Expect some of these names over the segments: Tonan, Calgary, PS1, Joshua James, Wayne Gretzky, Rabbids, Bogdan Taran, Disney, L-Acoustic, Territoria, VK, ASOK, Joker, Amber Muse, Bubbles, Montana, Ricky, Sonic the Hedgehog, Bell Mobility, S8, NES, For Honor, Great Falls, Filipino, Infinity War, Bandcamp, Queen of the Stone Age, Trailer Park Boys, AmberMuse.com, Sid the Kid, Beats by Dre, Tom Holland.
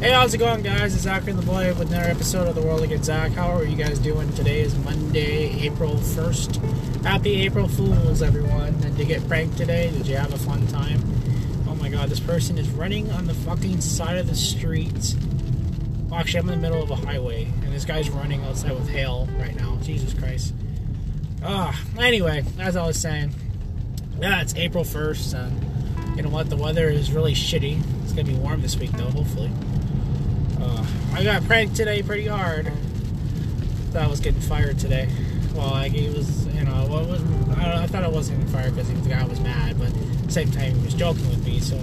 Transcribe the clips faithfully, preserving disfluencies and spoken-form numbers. Hey, how's it going, guys? It's Zach in the Blade with another episode of The World Against Zach. How are you guys doing? Today is Monday, April first. Happy April Fools, everyone. Did you get pranked today? Did you have a fun time? Oh my god, this person is running on the fucking side of the street. Well, actually, I'm in the middle of a highway, and this guy's running outside with hail right now. Jesus Christ. Ah, anyway, as I was saying, yeah, it's April first, and you know what? The weather is really shitty. It's going to be warm this week, though, hopefully. Uh, I got pranked today pretty hard. Thought I was getting fired today. Well, like, he was, you know, what was, I, I thought I wasn't getting fired because the guy was mad, but at the same time, he was joking with me. So,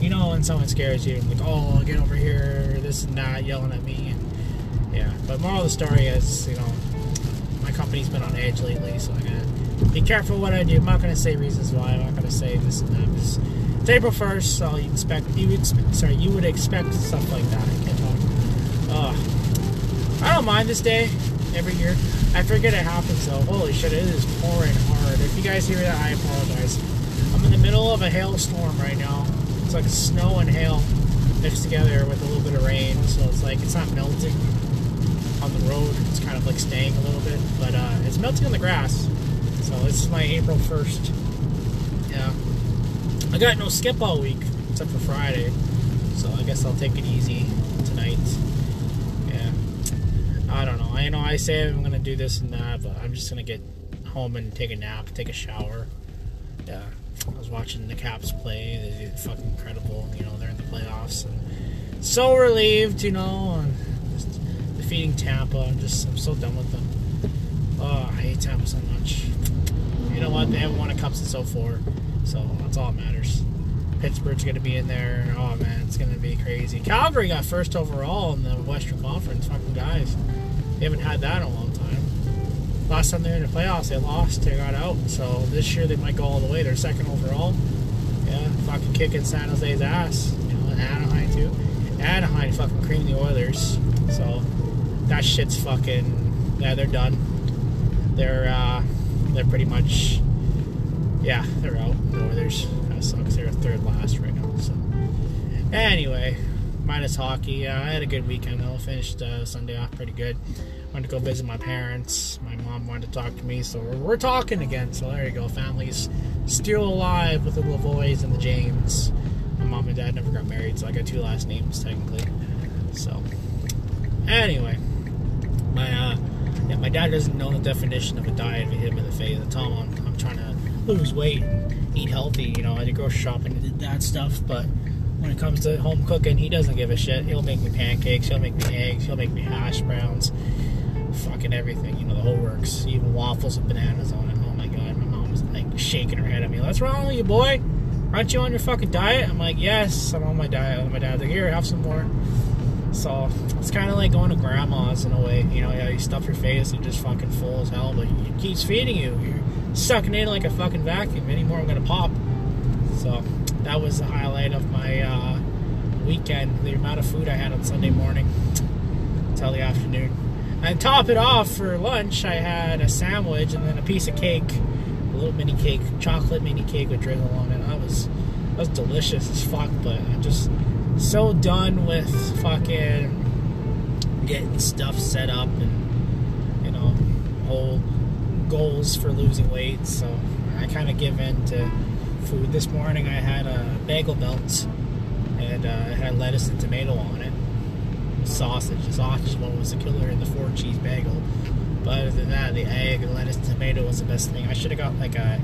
you know, when someone scares you, like, oh, get over here, this and that, yelling at me. And yeah, but moral of the story is, you know, my company's been on edge lately, so I gotta be careful what I do. I'm not gonna say reasons why, I'm not gonna say this and that. It's, it's April first, so you expect, you expect, sorry, you would expect stuff like that. I can't talk. Uh, I don't mind this day every year. I forget it happens though. Holy shit, it is pouring hard. If you guys hear that, I apologize. I'm in the middle of a hailstorm right now. It's like snow and hail mixed together with a little bit of rain. So it's like, it's not melting on the road. It's kind of like staying a little bit. But uh, it's melting on the grass. So this is my April first. Yeah. I got no skip all week except for Friday. So I guess I'll take it easy tonight. I don't know. I know I say I'm going to do this and that, but I'm just going to get home and take a nap, take a shower. Yeah. I was watching the Caps play. They did fucking incredible. You know, they're in the playoffs. And so relieved, you know, and just defeating Tampa. I'm just, I'm so done with them. Oh, I hate Tampa so much. You know what? They haven't won a cup since oh four, so that's all that matters. Pittsburgh's going to be in there. Oh, man, it's going to be crazy. Calgary got first overall in the Western Conference. Fucking guys. They haven't had that in a long time. Last time they were in the playoffs, they lost. They got out. So this year they might go all the way. They're second overall. Yeah, fucking kicking San Jose's ass. You know, and Anaheim too. Anaheim fucking creamed the Oilers. So that shit's fucking. Yeah, they're done. They're uh, they're pretty much. Yeah, they're out. The Oilers kind of sucks. They're third last right now. So anyway. Minus hockey. Uh, I had a good weekend though. Finished uh, Sunday off pretty good. Went to go visit my parents. My mom wanted to talk to me, so we're, we're talking again. So there you go. Family's still alive with the Levoys and the James. My mom and dad never got married, so I got two last names technically. So anyway, my uh, yeah, my dad doesn't know the definition of a diet. If you hit him in the face, I tell him I'm, I'm trying to lose weight, eat healthy. You know, I did grocery shopping and did that stuff, but. When it comes to home cooking, he doesn't give a shit. He'll make me pancakes, he'll make me eggs, he'll make me hash browns, fucking everything, you know, the whole works. Even waffles with bananas on it. Oh my god, my mom was like shaking her head at me. What's wrong with you, boy? Aren't you on your fucking diet? I'm like, yes, I'm on my diet. And my dad's like, here, have some more. So it's kind of like going to grandma's in a way. You know, yeah, you stuff your face and just fucking full as hell, but it keeps feeding you. You're sucking in like a fucking vacuum. Anymore, I'm gonna pop. So. That was the highlight of my uh, weekend. The amount of food I had on Sunday morning until the afternoon. And top it off for lunch, I had a sandwich and then a piece of cake. A little mini cake, chocolate mini cake with drizzle on it. That was, that was delicious as fuck, but I'm just so done with fucking getting stuff set up and, you know, whole goals for losing weight. So I kind of give in to food. This morning I had a bagel belt and uh, it had lettuce and tomato on it. Sausage. The sausage one was the killer in the four cheese bagel. But other than that, the egg and lettuce and tomato was the best thing. I should have got like a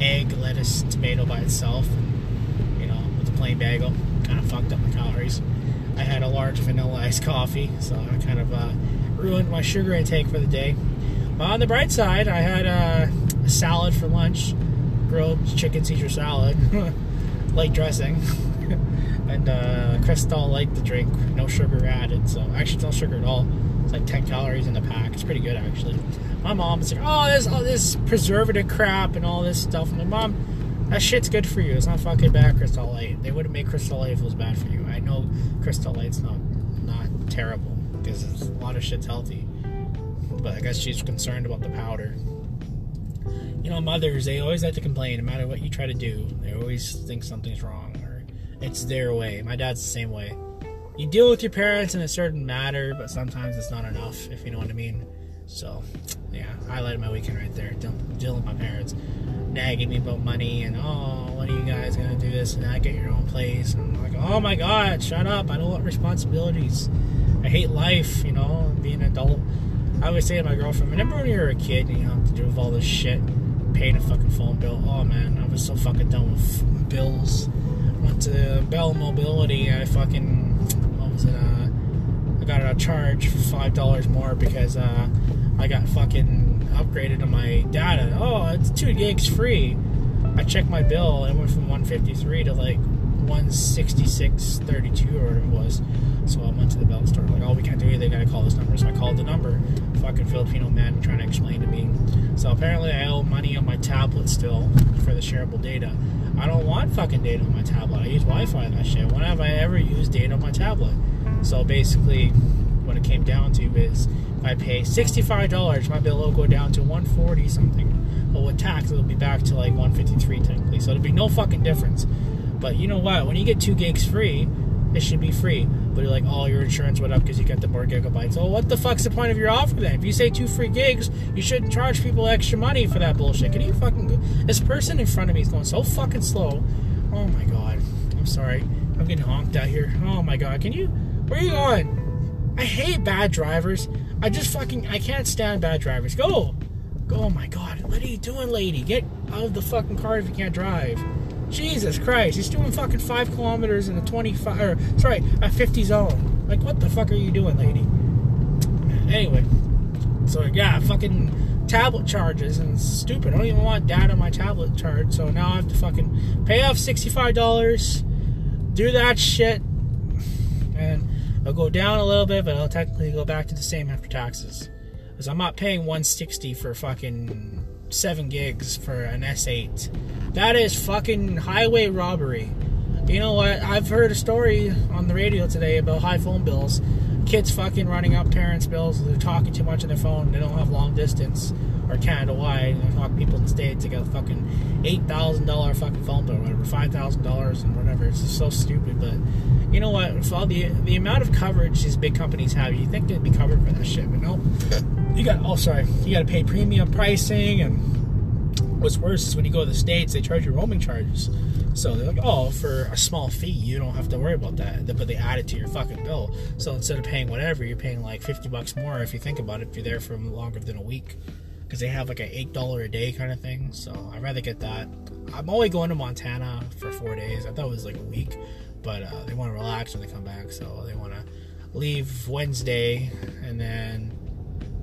egg, lettuce, tomato by itself. And, you know, with a plain bagel. Kind of fucked up my calories. I had a large vanilla iced coffee, so I kind of uh, ruined my sugar intake for the day. But on the bright side, I had uh, a salad for lunch. Grilled chicken Caesar salad, light dressing, and uh, Cristal Light the drink, no sugar added, so actually it's no sugar at all, it's like ten calories in the pack, it's pretty good actually. My mom's like, oh, there's all this preservative crap and all this stuff, and my mom, that shit's good for you, it's not fucking bad, Cristal Light. They wouldn't make Cristal Light if it was bad for you. I know Cristal Light's not, not terrible, because a lot of shit's healthy, but I guess she's concerned about the powder. You know, mothers, they always like to complain no matter what you try to do. They always think something's wrong or it's their way. My dad's the same way. you deal with your parents in a certain matter, but sometimes it's not enough, if you know what I mean. So, yeah, highlighted my weekend right there, dealing with my parents, nagging me about money, and, oh, when are you guys going to do this, and that, get your own place, and I'm like, oh my god, shut up, I don't want responsibilities, I hate life, you know, being an adult. I always say to my girlfriend, remember when you were a kid, and you have to deal with all this shit, paying a fucking phone bill, oh man, I was so fucking done with bills. Went to Bell Mobility, and I fucking, what was it, uh, I got a charge for five dollars more because, uh, I got fucking upgraded on my data. Oh, it's two gigs free. I checked my bill, and it went from one fifty-three to, like, one sixty-six thirty-two, or whatever it was. So I went to the Bell store, like, oh, we can't do anything, I gotta call this number. So I called the number, fucking Filipino man trying to explain to me. So apparently I owe money on my tablet still for the shareable data. I don't want fucking data on my tablet. I use Wi-Fi and that shit. When have I ever used data on my tablet? So basically, what it came down to is, if I pay sixty-five dollars, my bill will go down to one forty something. But with tax, it'll be back to like one fifty-three technically. So it'll be no fucking difference. But you know what? When you get two gigs free, it should be free. But you're like, oh, your insurance went up because you got the more gigabytes. Well, what the fuck's the point of your offer then? If you say two free gigs, you shouldn't charge people extra money for that bullshit. Can you fucking go? This person in front of me is going so fucking slow. Oh my god. I'm sorry. I'm getting honked out here. Oh my god. Can you? Where are you going? I hate bad drivers. I just fucking, I can't stand bad drivers. Go. Go. Oh my god. What are you doing, lady? Get out of the fucking car if you can't drive. Jesus Christ, he's doing fucking five kilometers in a twenty-five, or sorry, a fifty zone. Like, what the fuck are you doing, lady? Anyway, so yeah, fucking tablet charges, and it's stupid. I don't even want data on my tablet charge, so now I have to fucking pay off sixty-five dollars, do that shit, and I'll go down a little bit, but I'll technically go back to the same after taxes. Because I'm not paying one sixty for fucking seven gigs for an S eight. That is fucking highway robbery. You know what? I've heard a story on the radio today about high phone bills. Kids fucking running up parents' bills. They're talking too much on their phone. They don't have long distance or Canada wide. I talk people in the States. They got a fucking eight thousand dollar fucking phone bill or whatever, five thousand dollars and whatever. It's just so stupid. But you know what? With all the, the amount of coverage these big companies have, you think they'd be covered for that shit, but nope. You got, oh sorry, you got to pay premium pricing, and what's worse is when you go to the States, they charge you roaming charges. So they're like, oh, for a small fee, you don't have to worry about that, but they add it to your fucking bill. So instead of paying whatever, you're paying like fifty bucks more if you think about it, if you're there for longer than a week, because they have like an eight dollars a day kind of thing, so I'd rather get that. I'm only going to Montana for four days, I thought it was like a week, but uh, they want to relax when they come back, so they want to leave Wednesday, and then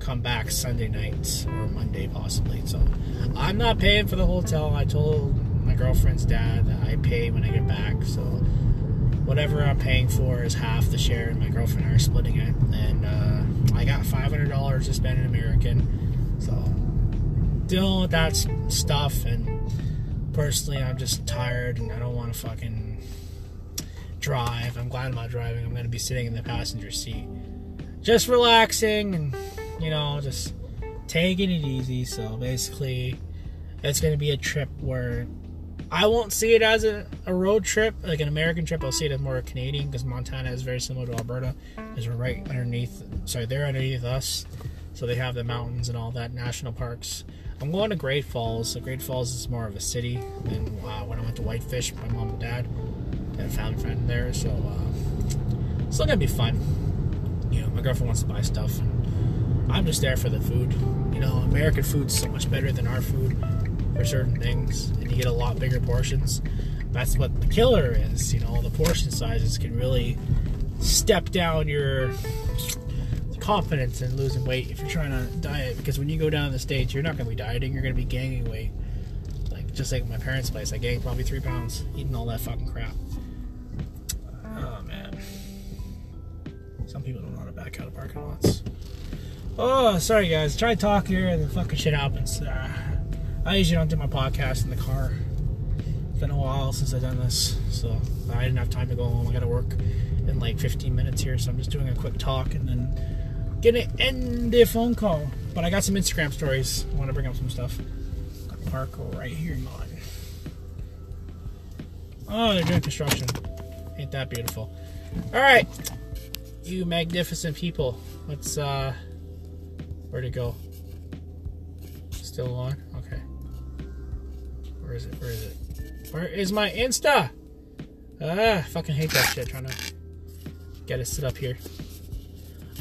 come back Sunday night or Monday possibly. So I'm not paying for the hotel. I told my girlfriend's dad that I pay when I get back, so whatever I'm paying for is half the share, and my girlfriend and I are splitting it, and uh, I got five hundred dollars to spend in American, so dealing with that stuff. And personally, I'm just tired, and I don't want to fucking drive. I'm glad I'm not driving. I'm going to be sitting in the passenger seat, just relaxing, and you know, just taking it easy. So basically, it's going to be a trip where I won't see it as a, a road trip, like an American trip. I'll see it as more Canadian, because Montana is very similar to Alberta, because we're right underneath, sorry, they're underneath us. So they have the mountains and all that, national parks. I'm going to Great Falls. So Great Falls is more of a city than uh, when I went to Whitefish with my mom and dad. And family friend there. So uh, it's still going to be fun. You know, my girlfriend wants to buy stuff, and I'm just there for the food. You know, American food's so much better than our food for certain things, and you get a lot bigger portions. That's what the killer is, you know, the portion sizes can really step down your confidence in losing weight if you're trying to diet, because when you go down to the States, you're not going to be dieting, you're going to be gaining weight. Like, just like my parents' place, I gained probably three pounds eating all that fucking crap. Oh, man. Some people don't know how to back out of parking lots. Oh, sorry guys. Try to talk here and the fucking shit happens. Uh, I usually don't do my podcast in the car. It's been a while since I've done this, so I didn't have time to go home. I gotta work in like fifteen minutes here, so I'm just doing a quick talk and then gonna end the phone call. But I got some Instagram stories. I want to bring up some stuff. Got park right here, man. Oh, they're doing construction. Ain't that beautiful? All right. You magnificent people. Let's, uh, where'd it go? Still on? Okay. Where is it? Where is it? Where is my Insta? Ah, I fucking hate that shit. Trying to get it set up here.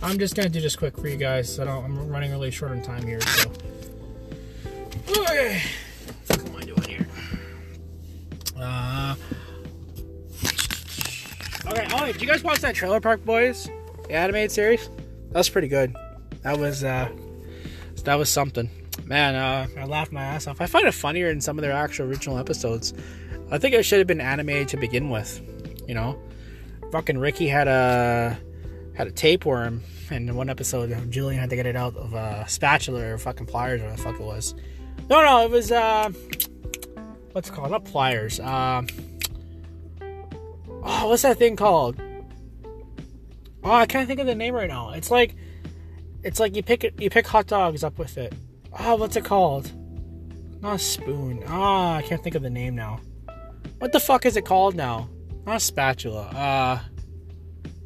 I'm just gonna do this quick for you guys. I don't, I'm running really short on time here, so. Okay. What am I doing here? Uh. Okay, oh, did you guys watch that Trailer Park Boys? The animated series? That was pretty good. That was, uh, that was something. Man, uh, I laughed my ass off. I find it funnier in some of their actual original episodes. I think it should have been animated to begin with, you know? Fucking Ricky had a... had a tapeworm, and in one episode, Julian had to get it out of a spatula or fucking pliers or what the fuck it was. No, no, it was, uh, what's it called? Not pliers. Um, uh, oh, what's that thing called? Oh, I can't think of the name right now. It's like, it's like you pick it, you pick hot dogs up with it. Oh, what's it called? Not a spoon. Ah, oh, I can't think of the name now. What the fuck is it called now? Not a spatula. Uh,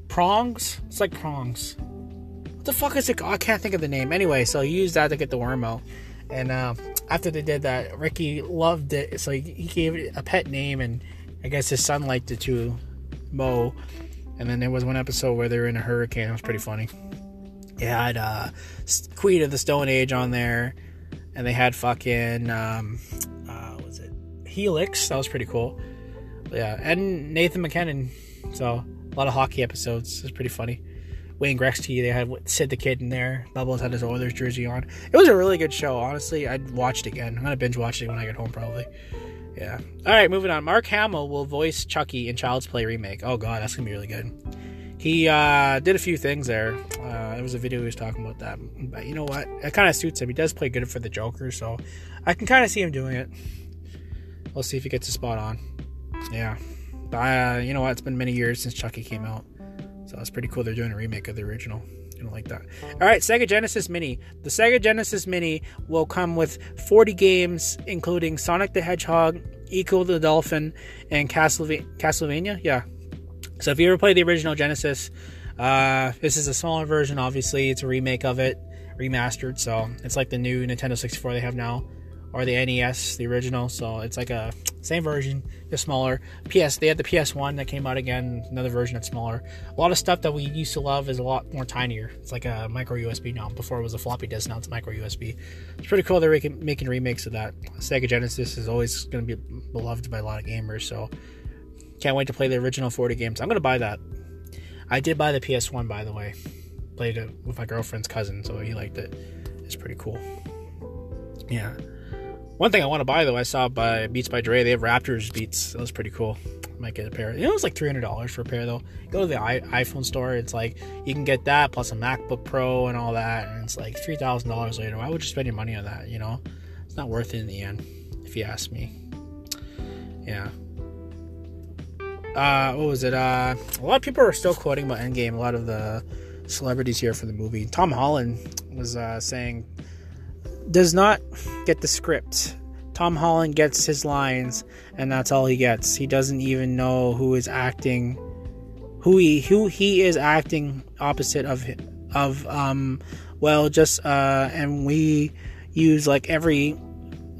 Prongs? It's like prongs. What the fuck is it? Oh, I can't think of the name. Anyway, so you use that to get the worm out. And uh, after they did that, Ricky loved it. So he, he gave it a pet name. And I guess his son liked it too, Mo. And then there was one episode where they were in a hurricane. It was pretty funny. It had uh, Queen of the Stone Age on there. And they had fucking, um, uh, what was it? Helix. That was pretty cool. But yeah. And Nathan MacKinnon. So... a lot of hockey episodes. It was pretty funny. Wayne Gretzky, they had Sid the Kid in there. Bubbles had his Oilers jersey on. It was a really good show, honestly. I'd watch it again. I'm going to binge watch it when I get home, probably. Yeah. All right, moving on. Mark Hamill will voice Chucky in Child's Play remake. Oh, God, that's going to be really good. He uh, did a few things there. Uh, there was a video he was talking about that. But you know what? It kind of suits him. He does play good for the Joker, so I can kind of see him doing it. We'll see if he gets a spot on. Yeah. Uh, you know what, it's been many years since Chucky came out, so it's pretty cool they're doing a remake of the original. I don't like that. Alright, Sega Genesis Mini. The Sega Genesis Mini will come with forty games, including Sonic the Hedgehog, Echo the Dolphin, and Castleva- Castlevania. Yeah. So if you ever played the original Genesis, uh, this is a smaller version, obviously. It's a remake of it, remastered, so it's like the new Nintendo sixty-four they have now. Or the N E S, the original. So it's like a same version, just smaller. P S, they had the P S one that came out again. Another version that's smaller. A lot of stuff that we used to love is a lot more tinier. It's like a micro U S B now. Before it was a floppy disk, now it's micro U S B. It's pretty cool they're making, making remakes of that. Sega Genesis is always going to be beloved by a lot of gamers. So can't wait to play the original forty games. I'm going to buy that. I did buy the P S one, by the way. Played it with my girlfriend's cousin, so he liked it. It's pretty cool. Yeah. One thing I want to buy, though, I saw by Beats by Dre. They have Raptors Beats. That was pretty cool. I might get a pair. You know, it's like three hundred dollars for a pair, though. Go to the I- iPhone store. It's like, you can get that plus a MacBook Pro and all that. And it's like three thousand dollars later. Why would you spend your money on that, you know? It's not worth it in the end, if you ask me. Yeah. Uh, what was it? Uh, a lot of people are still quoting about Endgame. A lot of the celebrities here for the movie. Tom Holland was uh, saying... does not get the script. Tom Holland gets his lines, and that's all he gets. He doesn't even know who is acting, who he who he is acting opposite of of um. Well, just uh, and we use like every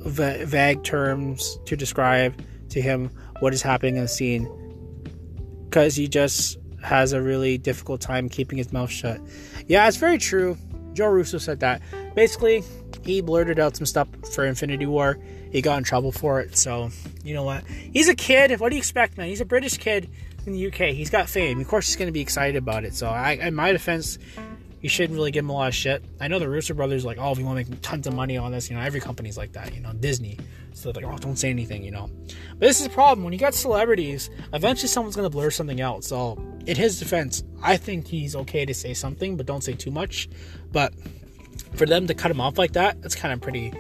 v- vague terms to describe to him what is happening in the scene, because he just has a really difficult time keeping his mouth shut. Yeah, it's very true. Joe Russo said that. Basically, he blurted out some stuff for Infinity War. He got in trouble for it. So, you know what? He's a kid. What do you expect, man? He's a British kid in the U K. He's got fame. Of course, he's going to be excited about it. So, I, in my defense, you shouldn't really give him a lot of shit. I know the Russo brothers are like, oh, we want to make tons of money on this. You know, every company's like that. You know, Disney. So, they're like, oh, don't say anything, you know. But this is the problem. When you got celebrities, eventually someone's going to blur something out. So, in his defense, I think he's okay to say something, but don't say too much. But... for them to cut him off like that, that's kind of pretty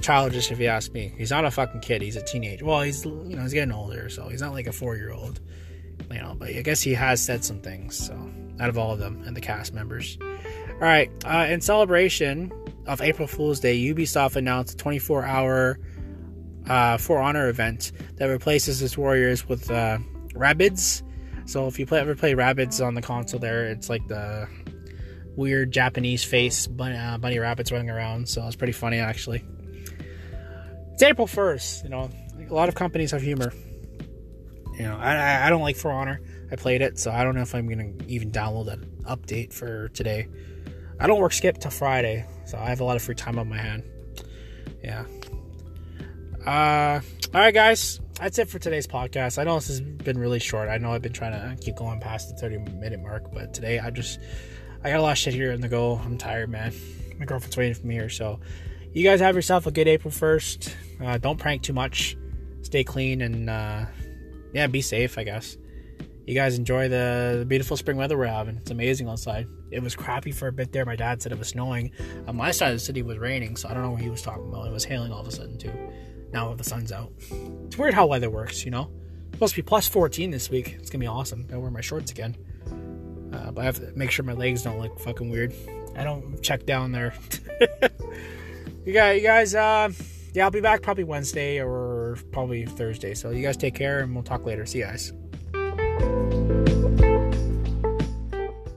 childish if you ask me. He's not a fucking kid. He's a teenager. Well, he's, you know, he's getting older, so he's not like a four-year-old. You know, but I guess he has said some things, so, out of all of them and the cast members. All right, uh, in celebration of April Fool's Day, Ubisoft announced a twenty-four hour uh, For Honor event that replaces its Warriors with uh, Rabbids. So if you play, ever play Rabbids on the console there, it's like the weird Japanese face bunny, uh, bunny rabbits running around. So it's pretty funny, actually. It's April first, you know. A lot of companies have humor. You know, I, I don't like For Honor. I played it, so I don't know if I'm going to even download an update for today. I don't work skip till Friday, so I have a lot of free time on my hand. Yeah. Uh, alright, guys. That's it for today's podcast. I know this has been really short. I know I've been trying to keep going past the thirty-minute mark, but today I just... I got a lot of shit here on the go. I'm tired, man. My girlfriend's waiting for me here, so... You guys have yourself a good April first. Uh, don't prank too much. Stay clean and, uh... yeah, be safe, I guess. You guys enjoy the, the beautiful spring weather we're having. It's amazing outside. It was crappy for a bit there. My dad said it was snowing. On my side of the city, it was raining, so I don't know what he was talking about. It was hailing all of a sudden, too. Now the sun's out. It's weird how weather works, you know? It's supposed to be plus fourteen this week. It's going to be awesome. I'll wear my shorts again. Uh, but I have to make sure my legs don't look fucking weird. I don't check down there. You guys, you guys uh, yeah, I'll be back probably Wednesday or probably Thursday. So you guys take care, and we'll talk later. See you guys.